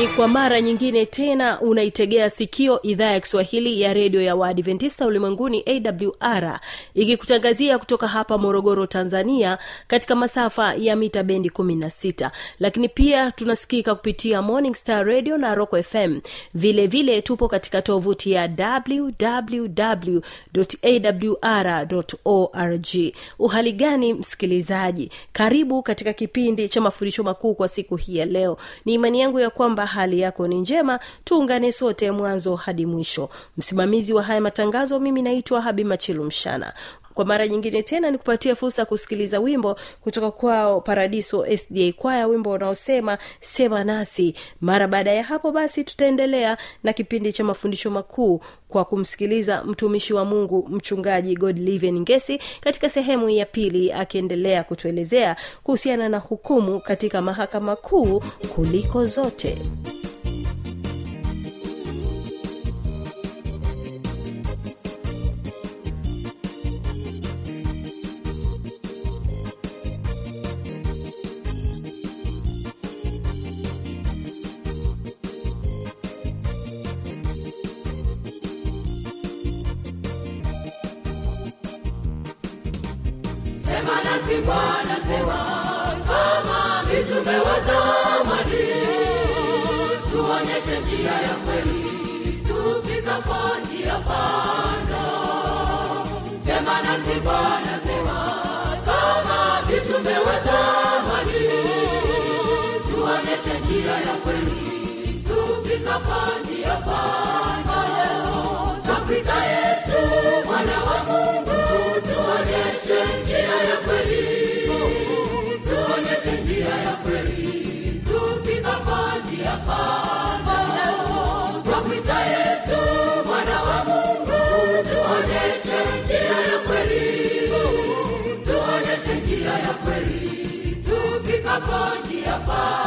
Ni kwa mara nyingine tena unaitegea sikio idhaa ya Kiswahili ya redio ya Waadventista Ulimwenguni AWR, ikikutangazia kutoka hapa Morogoro, Tanzania, katika masafa ya mita bendi 16. Lakini pia tunasikika kupitia Morning Star Radio na Rock FM. Vile vile tupo katika tovuti ya www.awr.org. Uhali gani msikilizaji? Karibu katika kipindi cha mafundisho makuu kwa siku hii ya leo. Ni imani yangu ya kwamba hali yako ni njema, tuungane sote mwanzo hadi mwisho. Msimamizi wa haya matangazo mimi naitwa Habi Machilumshana. Kwa mara nyingine tena nikupatia fursa kusikiliza wimbo kutoka kwao Paradiso SDA kwaya, wimbo unaosema sema nasi. Mara baada ya hapo basi tutaendelea na kipindi cha mafundisho makuu kwa kumsikiliza mtumishi wa Mungu mchungaji Godliving Ngesi katika sehemu ya pili, akiendelea kutuelezea kuhusiana na hukumu katika mahakama kuu kuliko zote. Bwana sema kama mitume wa zamani, tuonyeshe njia ya kweli, tufikapo njia panda. Sema nasi Bwana sema kama mitume wa zamani, tuonyeshe njia ya kweli, tufikapo njia panda. Tupita Yesu mwana wa Mungu, tuonyeshe njia ya kweli, tuonyeshe njia ya kweli, tufika kwa njia panda. Twakuita Yesu mwana wa Mungu, tuonyeshe njia ya kweli, tuonyeshe njia ya kweli, tufika kwa njia panda.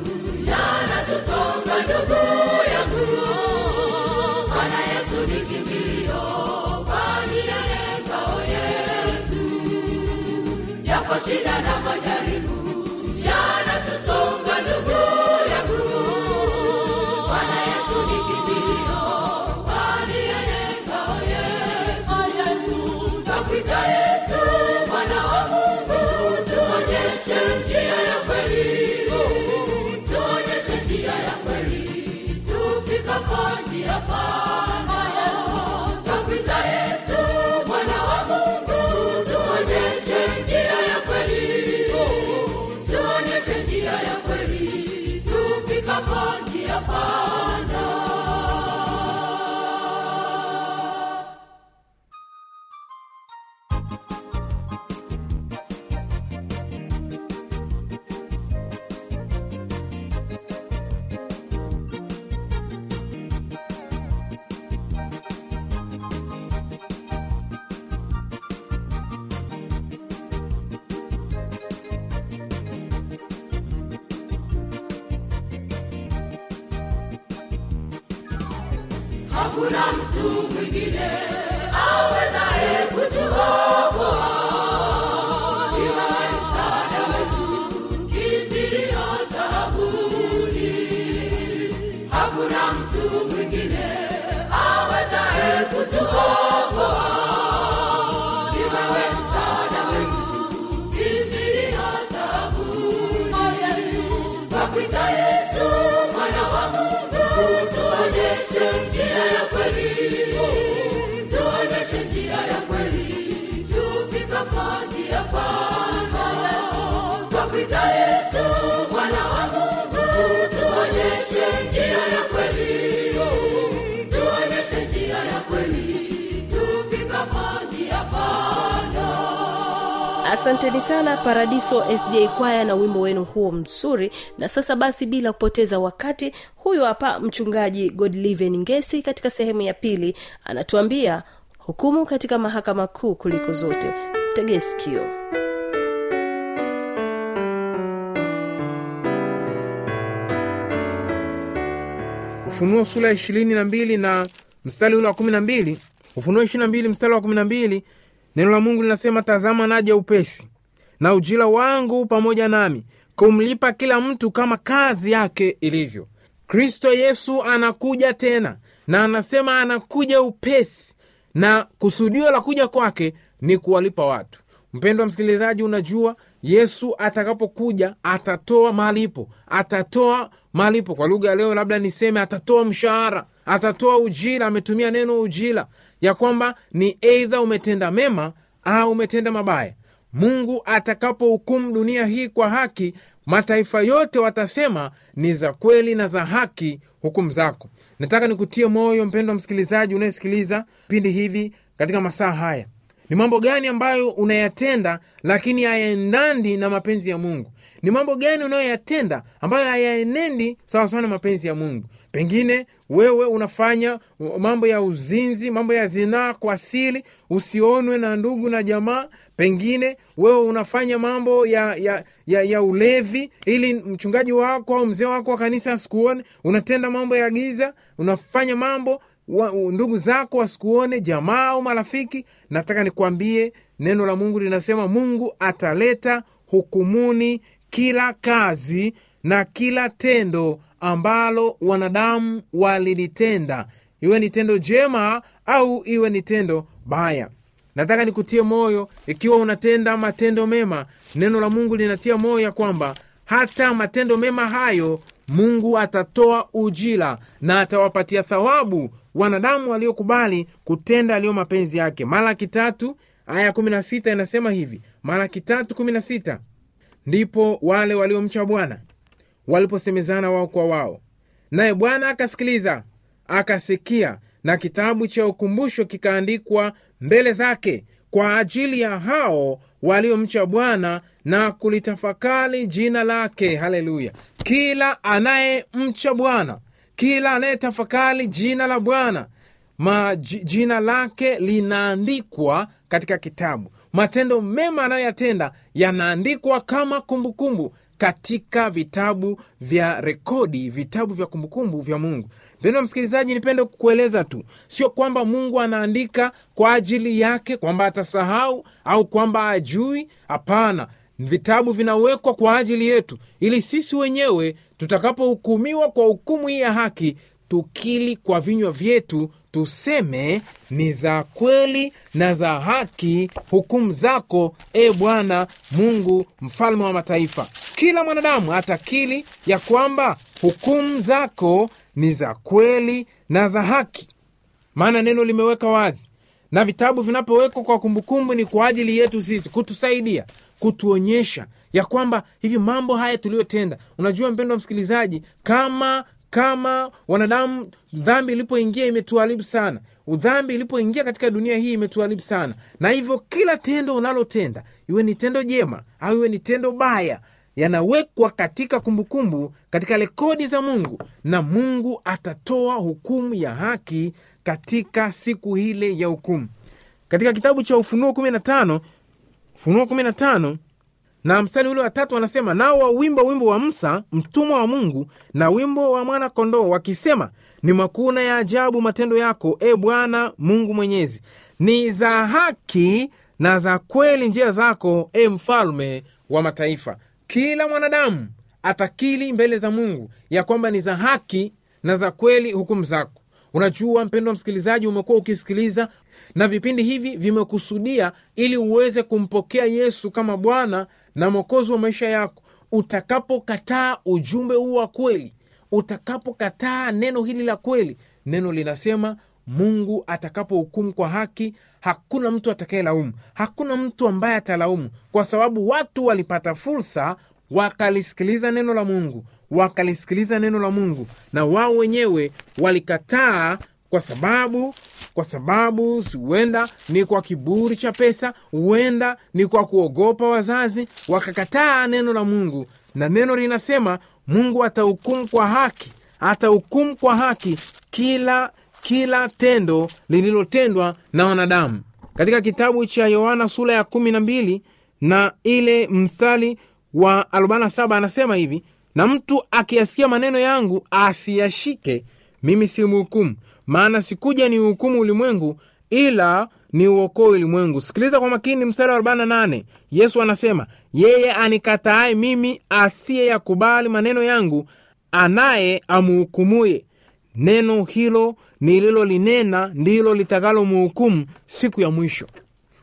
majaribu yanatusonga, ndugu yangu, Bwana Yesu ni kimbilio, bali yalengao yetu. Yako shida na majaribu yanatusonga, ndugu yangu, Bwana Yesu ni kimbilio, bali yalengao yetu. Yesu takuita Yesu mwana wa Mungu, tuonyeshe njia ya Yesu mwana wa Mungu, tuonyeshe njia ya kweli, hakuna mtu mwingine awezaye kutuokoa. Asanteni sana Paradiso SDA kwaya na wimbo wenu huo mzuri. Na sasa basi bila kupoteza wakati, huyo hapa mchungaji Godliving Ngesi katika sehemu ya pili anatuambia hukumu katika mahakama kuu kuliko zote. Tegea sikio. Ufunuo sura 22 na mstari ule wa 12. Ufunuo 22 mstari wa 12. Neno la Mungu linasema, tazama naja upesi, na ujira wangu pamoja nami kumlipa kila mtu kama kazi yake ilivyo. Kristo Yesu anakuja tena, na anasema anakuja upesi, na kusudio la kuja kwake ni kuwalipa watu. Mpendwa msikilizaji, unajua Yesu atakapokuja atatoa malipo, kwa lugha leo labda niseme atatoa mshahara, atatoa ujira. Ametumia neno ujira, ya kwamba ni either umetenda mema au umetenda mabaya. Mungu atakapohukumu dunia hii kwa haki, mataifa yote watasema ni za kweli na za haki hukumu zako. Nataka nikutie moyo mpendwa msikilizaji unayesikiliza pindi hivi katika masaa haya. Ni mambo gani ambayo unayatenda lakini hayaendani na mapenzi ya Mungu? Ni mambo gani unayoyatenda ambayo hayaenendi sawa sawa na mapenzi ya Mungu? Pengine wewe unafanya mambo ya uzinzi, mambo ya zinaa kwa siri, usionwe na ndugu na jamaa. Pengine wewe unafanya mambo ya ulevi ili mchungaji wako au mzee wako wa kanisa asikuone. Unatenda mambo ya giza, unafanya mambo ndugu zako wasikuone, jamaa au marafiki. Nataka nikwambie neno la Mungu linasema Mungu ataleta hukumuni kila kazi na kila tendo ambalo wanadamu walilitenda, iwe ni tendo jema au iwe ni tendo baya. Nataka nikutie moyo, ikiwa unatenda matendo mema, neno la Mungu linatia moyo kwamba hata matendo mema hayo Mungu atatoa ujira na atawapatia thawabu wanadamu waliokubali kutenda aliyo mapenzi yake. Malaki 3:16 inasema hivi. Malaki 3:16, ndipo wale waliomcha Bwana waliposemezana wao kwa wao, naye Bwana akasikiliza, akasikia, na kitabu cha ukumbusho kikaandikwa mbele zake kwa ajili ya hao waliomcha Bwana na kulitafakari jina lake. Haleluya. Kila anayemcha Bwana, kila anayetafakari jina la Bwana, jina lake linaandikwa katika kitabu. Matendo mema anayoyatenda yanaandikwa kama kumbukumbu katika vitabu vya rekodi, vitabu vya kumbukumbu vya Mungu. Mpendwa msikilizaji, nipende kukueleza tu, sio kwamba Mungu anaandika kwa ajili yake kwamba atasahau au kwamba ajui. Hapana, vitabu vinawekwa kwa ajili yetu ili sisi wenyewe tutakapohukumiwa kwa hukumu hii ya haki, tukili kwa vinywa vyetu tuseme ni za kweli na za haki hukumu zako, e Bwana Mungu mfalme wa mataifa. Kila mwanadamu atakili ya kwamba hukumu zako ni za kweli na za haki, maana neno limeweka wazi. Na vitabu vinapowekwa kwa kumbukumbu ni kwa ajili yetu sisi, kutusaidia, kutuonyesha ya kwamba hivi mambo haya tuliyotenda. Unajua mpendwa msikilizaji, kama wanadamu, dhambi ilipoingia imetuharibu sana. Udhambi ilipoingia katika dunia hii imetuharibu sana. Na hivyo kila tendo unalotenda, iwe ni tendo jema au iwe ni tendo baya, yanawekwa katika kumbukumbu, katika rekodi za Mungu, na Mungu atatoa hukumu ya haki katika siku ile ya hukumu. Katika kitabu cha Ufunuo 15, Ufunuo 15 na mstari ule wa 3 anasema, nao wawimba wimbo wa Musa mtumwa wa Mungu na wimbo wa mwana kondoo, wakisema, Ni makuna ya ajabu matendo yako, e Bwana Mungu Mwenyezi. Ni za haki na za kweli njia zako, e Mfalme wa mataifa. Kila mwanadamu atakili mbele za Mungu ya kwamba ni za haki na za kweli hukumu zako. Unajua mpendwa msikilizaji, umekuwa ukisikiliza na vipindi hivi vimekusudia ili uweze kumpokea Yesu kama Bwana na Mwokozi wa maisha yako. Utakapokataa ujumbe huu wa kweli, utakapokataa neno hili la kweli, neno linasema Mungu atakapohukumu kwa haki, hakuna mtu atakayelaumu. Hakuna mtu ambaye atalaumu, kwa sababu watu walipata fursa, wakalisikiliza neno la Mungu, na wao wenyewe walikataa kwa sababu huenda ni kwa kiburi cha pesa, huenda ni kwa kuogopa wazazi, wakakataa neno la Mungu. Na neno linasema Mungu atahukumu kwa haki, kila tendo lililotendwa na wanadamu. Katika kitabu cha Yohana sura ya 12 na ile mstari wa 47 anasema hivi: na mtu akiyasikia maneno yangu asiyashike, mimi simhukumu, maana sikuja ni hukumu ulimwengu, ila ni uokoe ulimwengu. Sikiliza kwa makini mstari wa 48. Yesu anasema, yeye anikatae mimi asiyeyakubali maneno yangu, anaye amhukumuye, neno hilo nililolinena ndilo litakalomhukumu siku ya mwisho.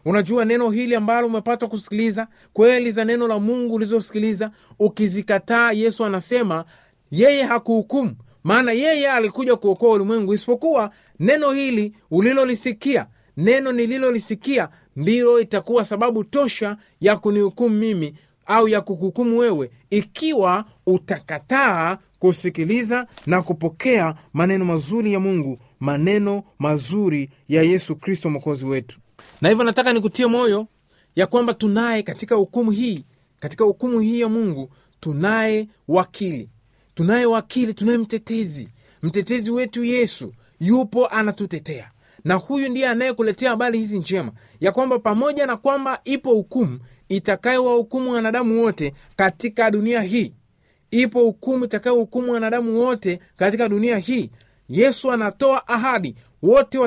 Unajua, neno hili ambalo umepata kusikiliza, kweli za neno la Mungu ulizosikiliza, ukizikataa, Yesu anasema yeye hakuhukumu, maana yeye alikuja kuokoa ulimwengu, isipokuwa neno hili ulilolisikia, neno nililolisikia ndilo itakuwa sababu tosha ya kunihukumu mimi au ya kukuhukumu wewe, ikiwa utakataa kusikiliza na kupokea maneno mazuri ya Mungu, maneno mazuri ya Yesu Kristo Mwokozi wetu. Na hivyo nataka nikutie moyo ya kwamba tunaye katika hukumu hii, ya Mungu tunaye wakili. Tunaye mtetezi. Mtetezi wetu Yesu yupo anatutetea. Na huyu ndiye anayekuletea habari hizi njema ya kwamba pamoja na kwamba ipo hukumu itakayowahukumu wanadamu wote katika dunia hii, Yesu anatoa ahadi, wote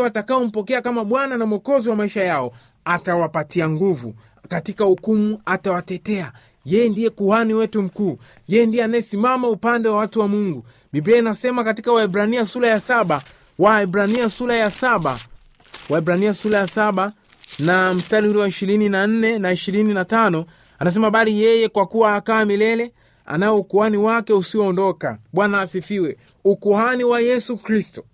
watakaompokea kama Bwana na Mwokozi wa maisha yao atawapatia nguvu katika hukumu, atawatetea. Yeye ndiye kuhani wetu mkuu, yeye ndiye anayesimama upande wa watu wa Mungu. Biblia inasema katika Waebrania sura ya 7 na mstari wa 24 na 25 anasema, bali yeye kwa kuwa akaa milele, anao ukuhani wake usioondoka. Bwana asifiwe. Ukuhani wa Yesu Kristo,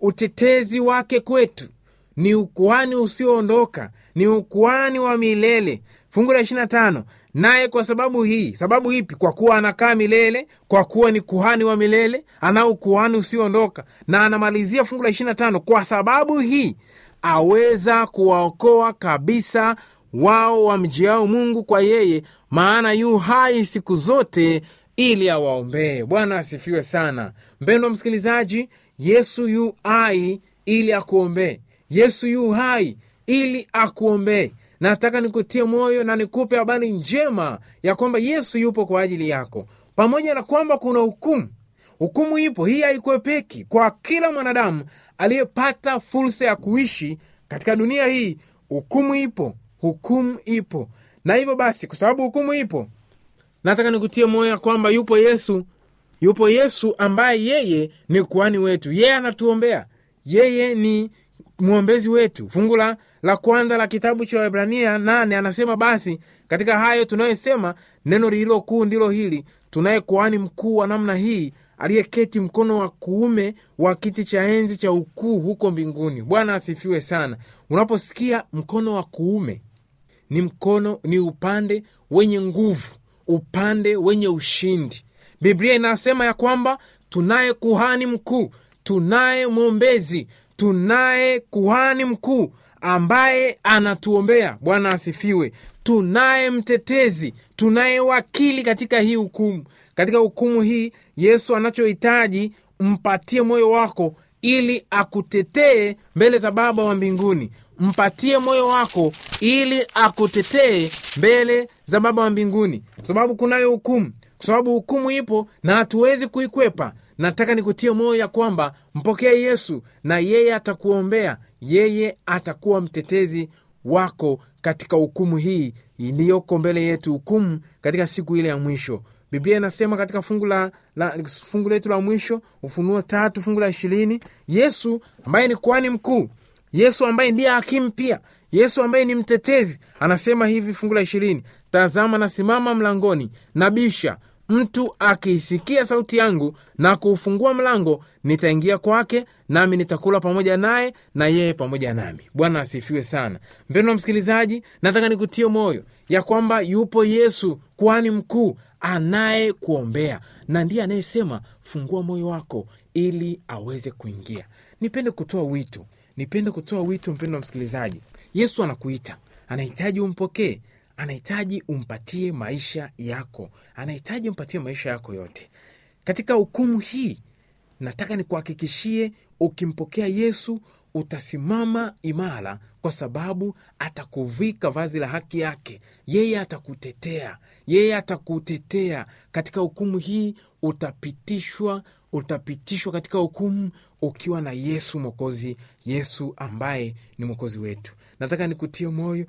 utetezi wake kwetu ni ukuhani usioondoka, ni ukuhani wa milele. Fungu la 25, naye kwa sababu hii, sababu ipi? Kwa kuwa anakaa milele, kwa kuwa ni kuhani wa milele, anao ukuhani usioondoka. Na anamalizia fungu la 25, kwa sababu hii aweza kuwaokoa kabisa wao wamjiao Mungu kwa yeye, maana yu hai siku zote ili awaombee. Bwana asifiwe sana. Mpendwa msikilizaji, Yesu yu hai ili akuombee. Nataka nikutie moyo na nikupe habari njema ya kwamba Yesu yupo kwa ajili yako. Pamoja na kwamba kuna hukumu, hukumu ipo, hii haikuepeki kwa kila mwanadamu aliyepata fursa ya kuishi katika dunia hii. Hukumu ipo. Na hivyo basi, kwa sababu hukumu ipo, nataka nikutie moyo kwamba yupo Yesu ambaye yeye ni kuhani wetu. Yeye anatuombea. Yeye ni mwombezi wetu. Fungu la kwanza la kitabu cha Waebrania 8 anasema, basi katika hayo tunayosema, neno lililo kuu ndilo hili, tunaye kuhani mkuu wa namna hii, aliyeketi mkono wa kuume wa kiti cha enzi cha ukuu huko mbinguni. Bwana asifiwe sana. Unaposikia mkono wa kuume, ni upande wenye nguvu, upande wenye ushindi. Biblia inasema ya kwamba tunaye kuhani mkuu, tunaye mwombezi, tunaye kuhani mkuu ambaye anatuombea. Bwana asifiwe. Tunaye mtetezi, tunaye wakili katika hii hukumu. Katika hukumu hii Yesu anachohitaji, mpatie moyo wako ili akutetee mbele za Baba wa mbinguni. Sababu kunayo hukumu, kwa sababu hukumu ipo na hatuwezi kuikwepa. Nataka nikutie moyo ya kwamba mpokee Yesu na yeye atakuombea. Yeye atakuwa mtetezi wako katika hukumu hii iliyoko mbele yetu, hukumu katika siku ile ya mwisho. Biblia inasema katika fungu letu la mwisho, Ufunuo 3 fungu la 20, Yesu ambaye ni kuhani mkuu, Yesu ambaye ndiye hakimu pia, Yesu ambaye ni mtetezi, anasema hivi fungu la 20, tazama nasimama mlangoni nabisha, mtu akisikia sauti yangu na kufungua mlango, nitaingia kwake nami nitakula pamoja naye na yeye pamoja nami. Bwana asifiwe sana. Mpendwa msikilizaji, nataka nikutie moyo ya kwamba yupo Yesu kuhani mkuu anayekuombea na ndiye anayesema fungua moyo wako ili aweze kuingia. Nipende kutoa wito mpendwa msikilizaji. Yesu anakuita. Anahitaji umpokee. Anahitaji umpatie maisha yako. Anahitaji umpatie maisha yako yote. Katika hukumu hii, nataka nikuhakikishie ukimpokea Yesu utasimama imara, kwa sababu atakuvika vazi la haki yake. Yeye atakutetea. Yeye atakutetea katika hukumu hii. Utapitishwa katika hukumu ukiwa na Yesu Mwokozi, Yesu ambaye ni Mwokozi wetu. Nataka nikutie moyo,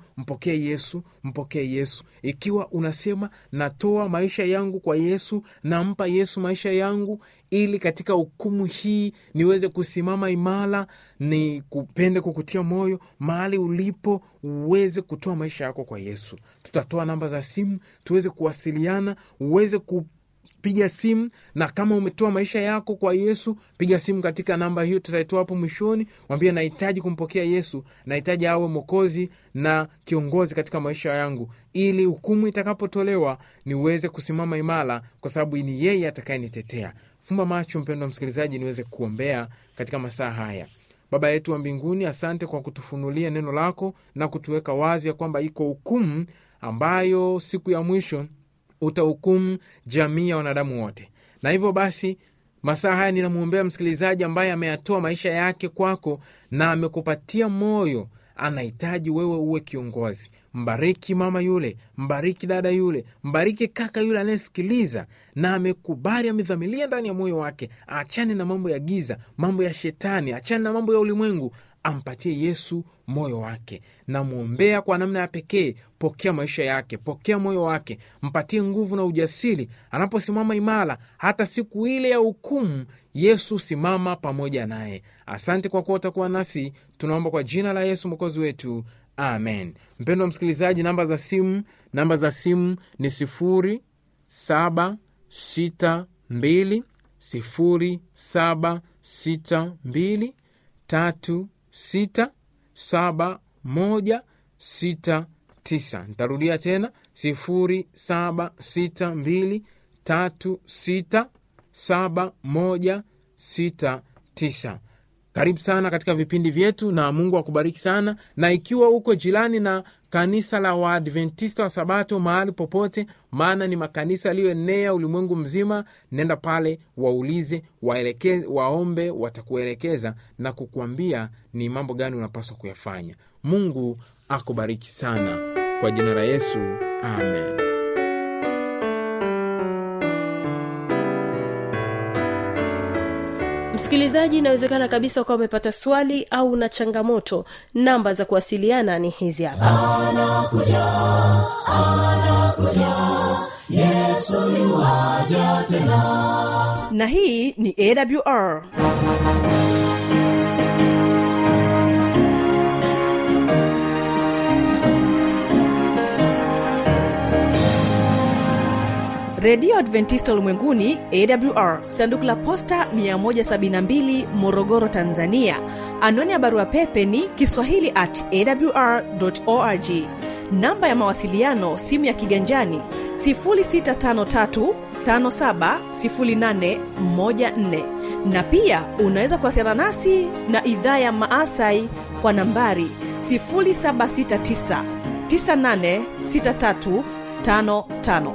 mpokee Yesu. Ikiwa unasema natoa maisha yangu kwa Yesu, nampa Yesu maisha yangu ili katika hukumu hii niweze kusimama imara, nikupende kukutia moyo mahali ulipo uweze kutoa maisha yako kwa Yesu. Tutatoa namba za simu, tuweze kuwasiliana, uweze piga simu, na kama umetoa maisha yako kwa Yesu, piga simu katika namba hiyo tutaitoa hapo mwishoni. Mwambie nahitaji kumpokea Yesu, nahitaji awe mwokozi na kiongozi katika maisha yangu, ili hukumu itakapotolewa niweze kusimama imara, kwa sababu ni yeye atakayenitetea. Fumba macho mpendwa msikilizaji, niweze kuombea katika masaa haya. Baba yetu wa mbinguni, asante kwa kutufunulia neno lako na kutuweka wazi ya kwamba iko hukumu ambayo siku ya mwisho utahukumu jamii ya wanadamu wote. Na hivyo basi, masaa haya ninamuombea msikilizaji ambaye ameyatoa maisha yake kwako na amekupatia moyo, anahitaji wewe uwe kiongozi. Mbariki mama yule, mbariki dada yule, mbariki kaka yule anayesikiliza na amekubali, amedhamilia ndani ya moyo wake, achane na mambo ya giza, mambo ya shetani, achane na mambo ya ulimwengu, ampatie Yesu moyo wake. Na muombea kwa namna ya pekee, pokea maisha yake, pokea moyo wake, mpatie nguvu na ujasiri anaposimama imara. Hata siku ile ya hukumu, Yesu simama pamoja naye. Asante kwa kuwa utakuwa nasi, tunaomba kwa jina la Yesu Mwokozi wetu, amen. Mpendwa msikilizaji, namba za simu ni 076236237169. Nitarudia tena, 0762367169. Karibu sana katika vipindi vyetu na Mungu akubariki sana. Na ikiwa uko jirani na kanisa la Waadventista wa Sabato mahali popote, maana ni makanisa yaliyoenea ulimwengu mzima, nenda pale waulize, waelekeze, waombe, watakuelekeza na kukuambia ni mambo gani unapaswa kuyafanya. Mungu akubariki sana kwa jina la Yesu. Amen. Msikilizaji, inawezekana kabisa kwa umepata swali au una changamoto. Namba za kuwasiliana ni hizi hapa. Anakuja, Yesu yuaja tena. Na hii ni AWR. Radio Adventista Ulimwenguni, AWR, sanduku la posta 172, Morogoro, Tanzania. Anwani ya barua pepe ni kiswahili@awr.org. Namba ya mawasiliano, simu ya kiganjani 0653570814, na pia unaweza kuwasiliana nasi na idhaa ya Maasai kwa nambari 0769986355.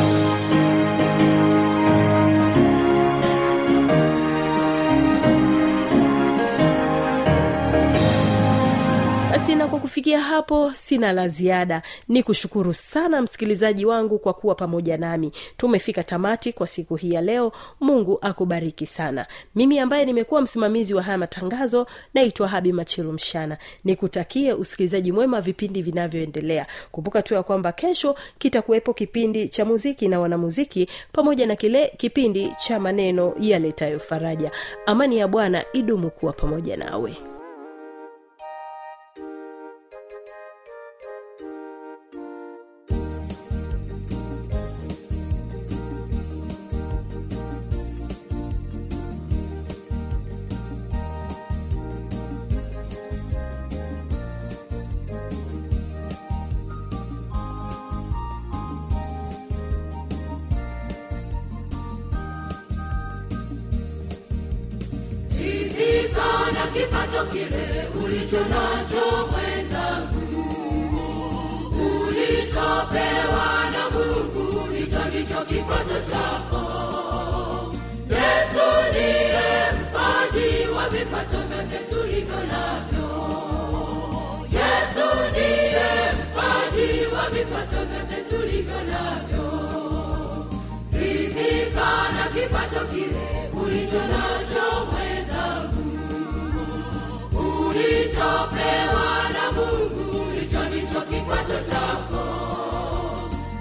Basi na kwa kufikia hapo sina la ziada. Nikushukuru sana msikilizaji wangu kwa kuwa pamoja nami. Tumefika tamati kwa siku hii ya leo. Mungu akubariki sana. Mimi ambaye nimekuwa msimamizi wa haya matangazo naitwa Habi Machilu Mshana. Nikutakie usikilizaji mwema vipindi vinavyoendelea. Kumbuka tu kwamba kesho kitakuwepo kipindi cha muziki na wanamuziki pamoja na kile kipindi cha maneno yaletayo faraja. Amani ya Bwana idumu kuwa pamoja nawe. Kipato kile ulichonacho mwenzangu, ulichopewa na Mungu, ndicho kipato chako. Yesu ndiye mpaji wa vipato vyote tulivyo navyo. Yesu ndiye mpaji wa vipato vyote tulivyo navyo. Ridhika na kipato kile ulichonacho mwenzangu, ulichopewa na Mungu, ndicho kipato chako.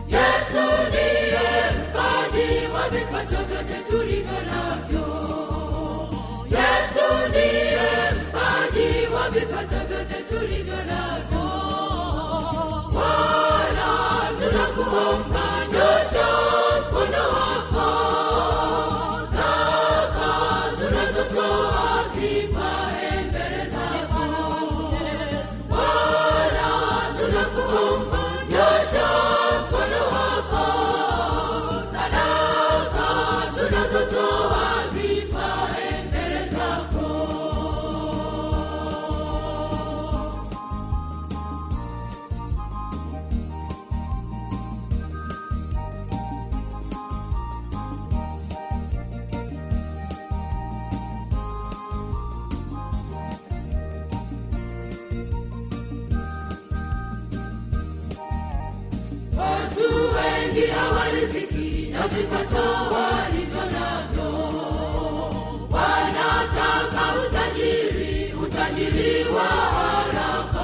Yesu ndiye mpaji wa vipato vyote tulivyo navyo. Yesu ndiye mpaji wa vipato vyote tulivyo navyo. Bwana tunakuomba nyosha mkono wako, zaka tunazotoa zipa vipato walivyo navyo. Wanataka utajiri, utajiri wa haraka.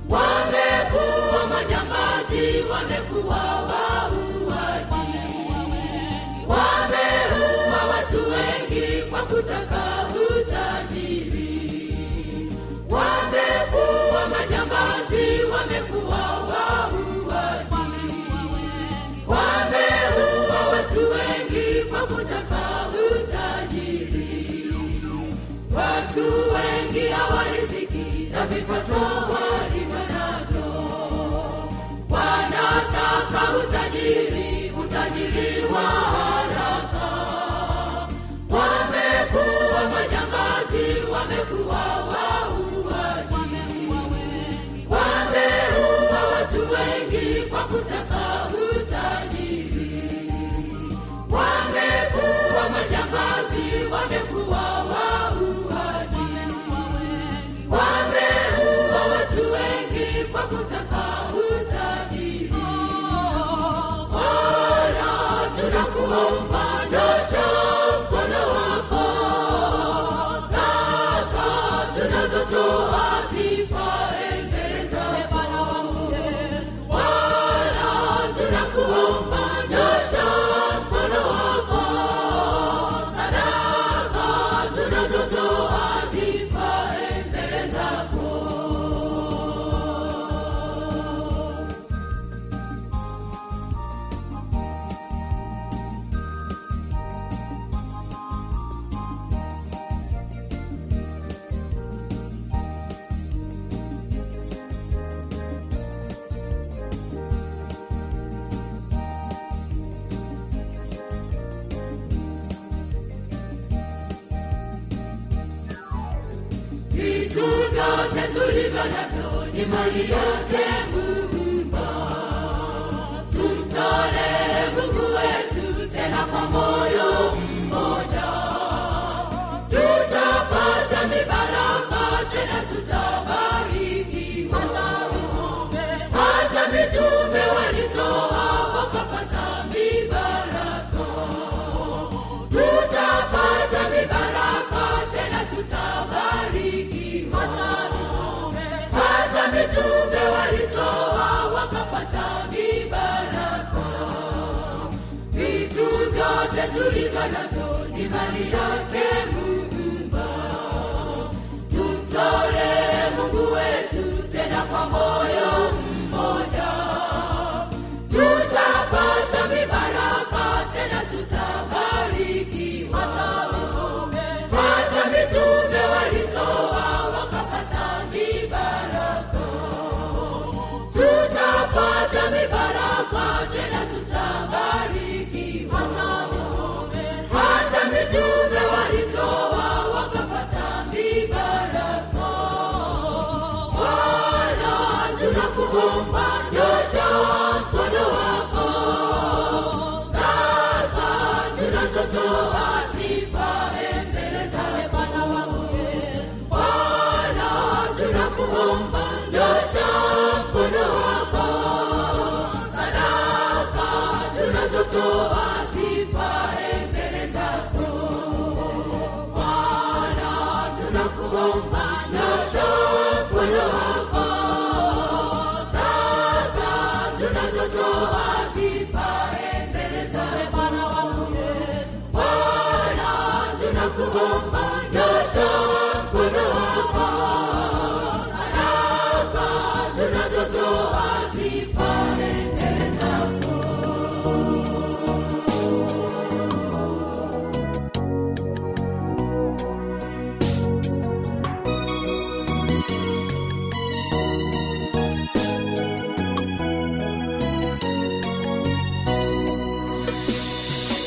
Wamekuwa majambazi, wamekuwa wauaji, wameua watu wengi kwa kutaka utajiri. Wamekuwa majambazi, wamekuwa wauaji, wameua watu wengi kwa kutaka utajiri. Watu wengi hawaridhiki na vipato walivyo navyo. Wanataka utajiri, utajiri wa haraka. Wamekuwa majambazi, wamekuwa wauaji, wameua watu wengi kwa kutaka utajiri. Wamekuwa majambazi, wamekuwa wauaji, wameua watu wengi kwa kutaka utajiri. Bwana tunakuomba nyosha mkono wako, zaka tunazotoa zipae tulivyo ni mali yake Muumba. Tumtolee Mungu wetu tena kwa moyo mmoja, tutapata mibaraka tena tutabariki. Tufanavyo ni mali yake Muumba. Tumtore Mungu wetu tena kwa moyo mmoja. Tutapata mibaraka tena tutabarikiwa. Hata mitume walitoa wakapata mibaraka. Tutapata mibaraka tena tutabarikiwa. Hata mitume walitoa wakapata mibaraka. Bwana tunakuomba nyosha mkono wako. Zaka tunazotoa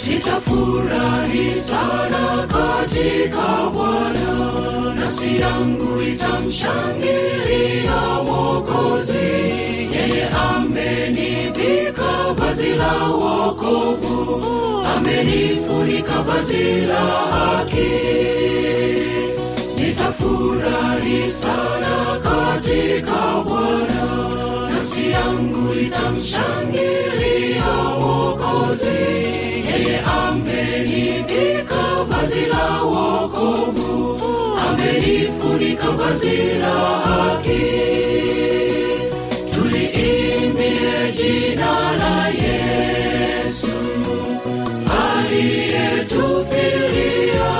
Nitafurahi sana katika Bwana, nafsi yangu itamshangilia Mwokozi. Yeye amenivika vazi la wokovu, amenifunika vazi la haki. Nitafurahi sana katika Bwana, nafsi yangu itamshangilia Mwokozi. Yeye amenifunika vazi la wokovu, amenifunika vazi la haki. Tuliimbie jina la Yesu, aliyetufilia,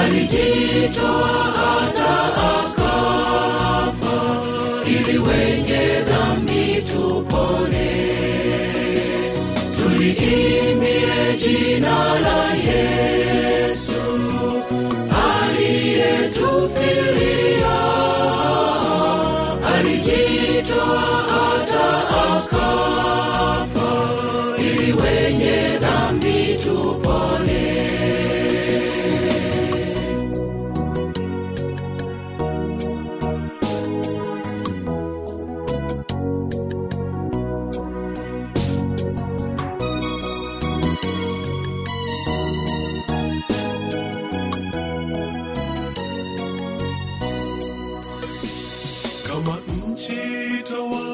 alijitoa hata akafa, ili wenye dhambi tupone. Tuliimbie jina la Yesu, aliyetufilia.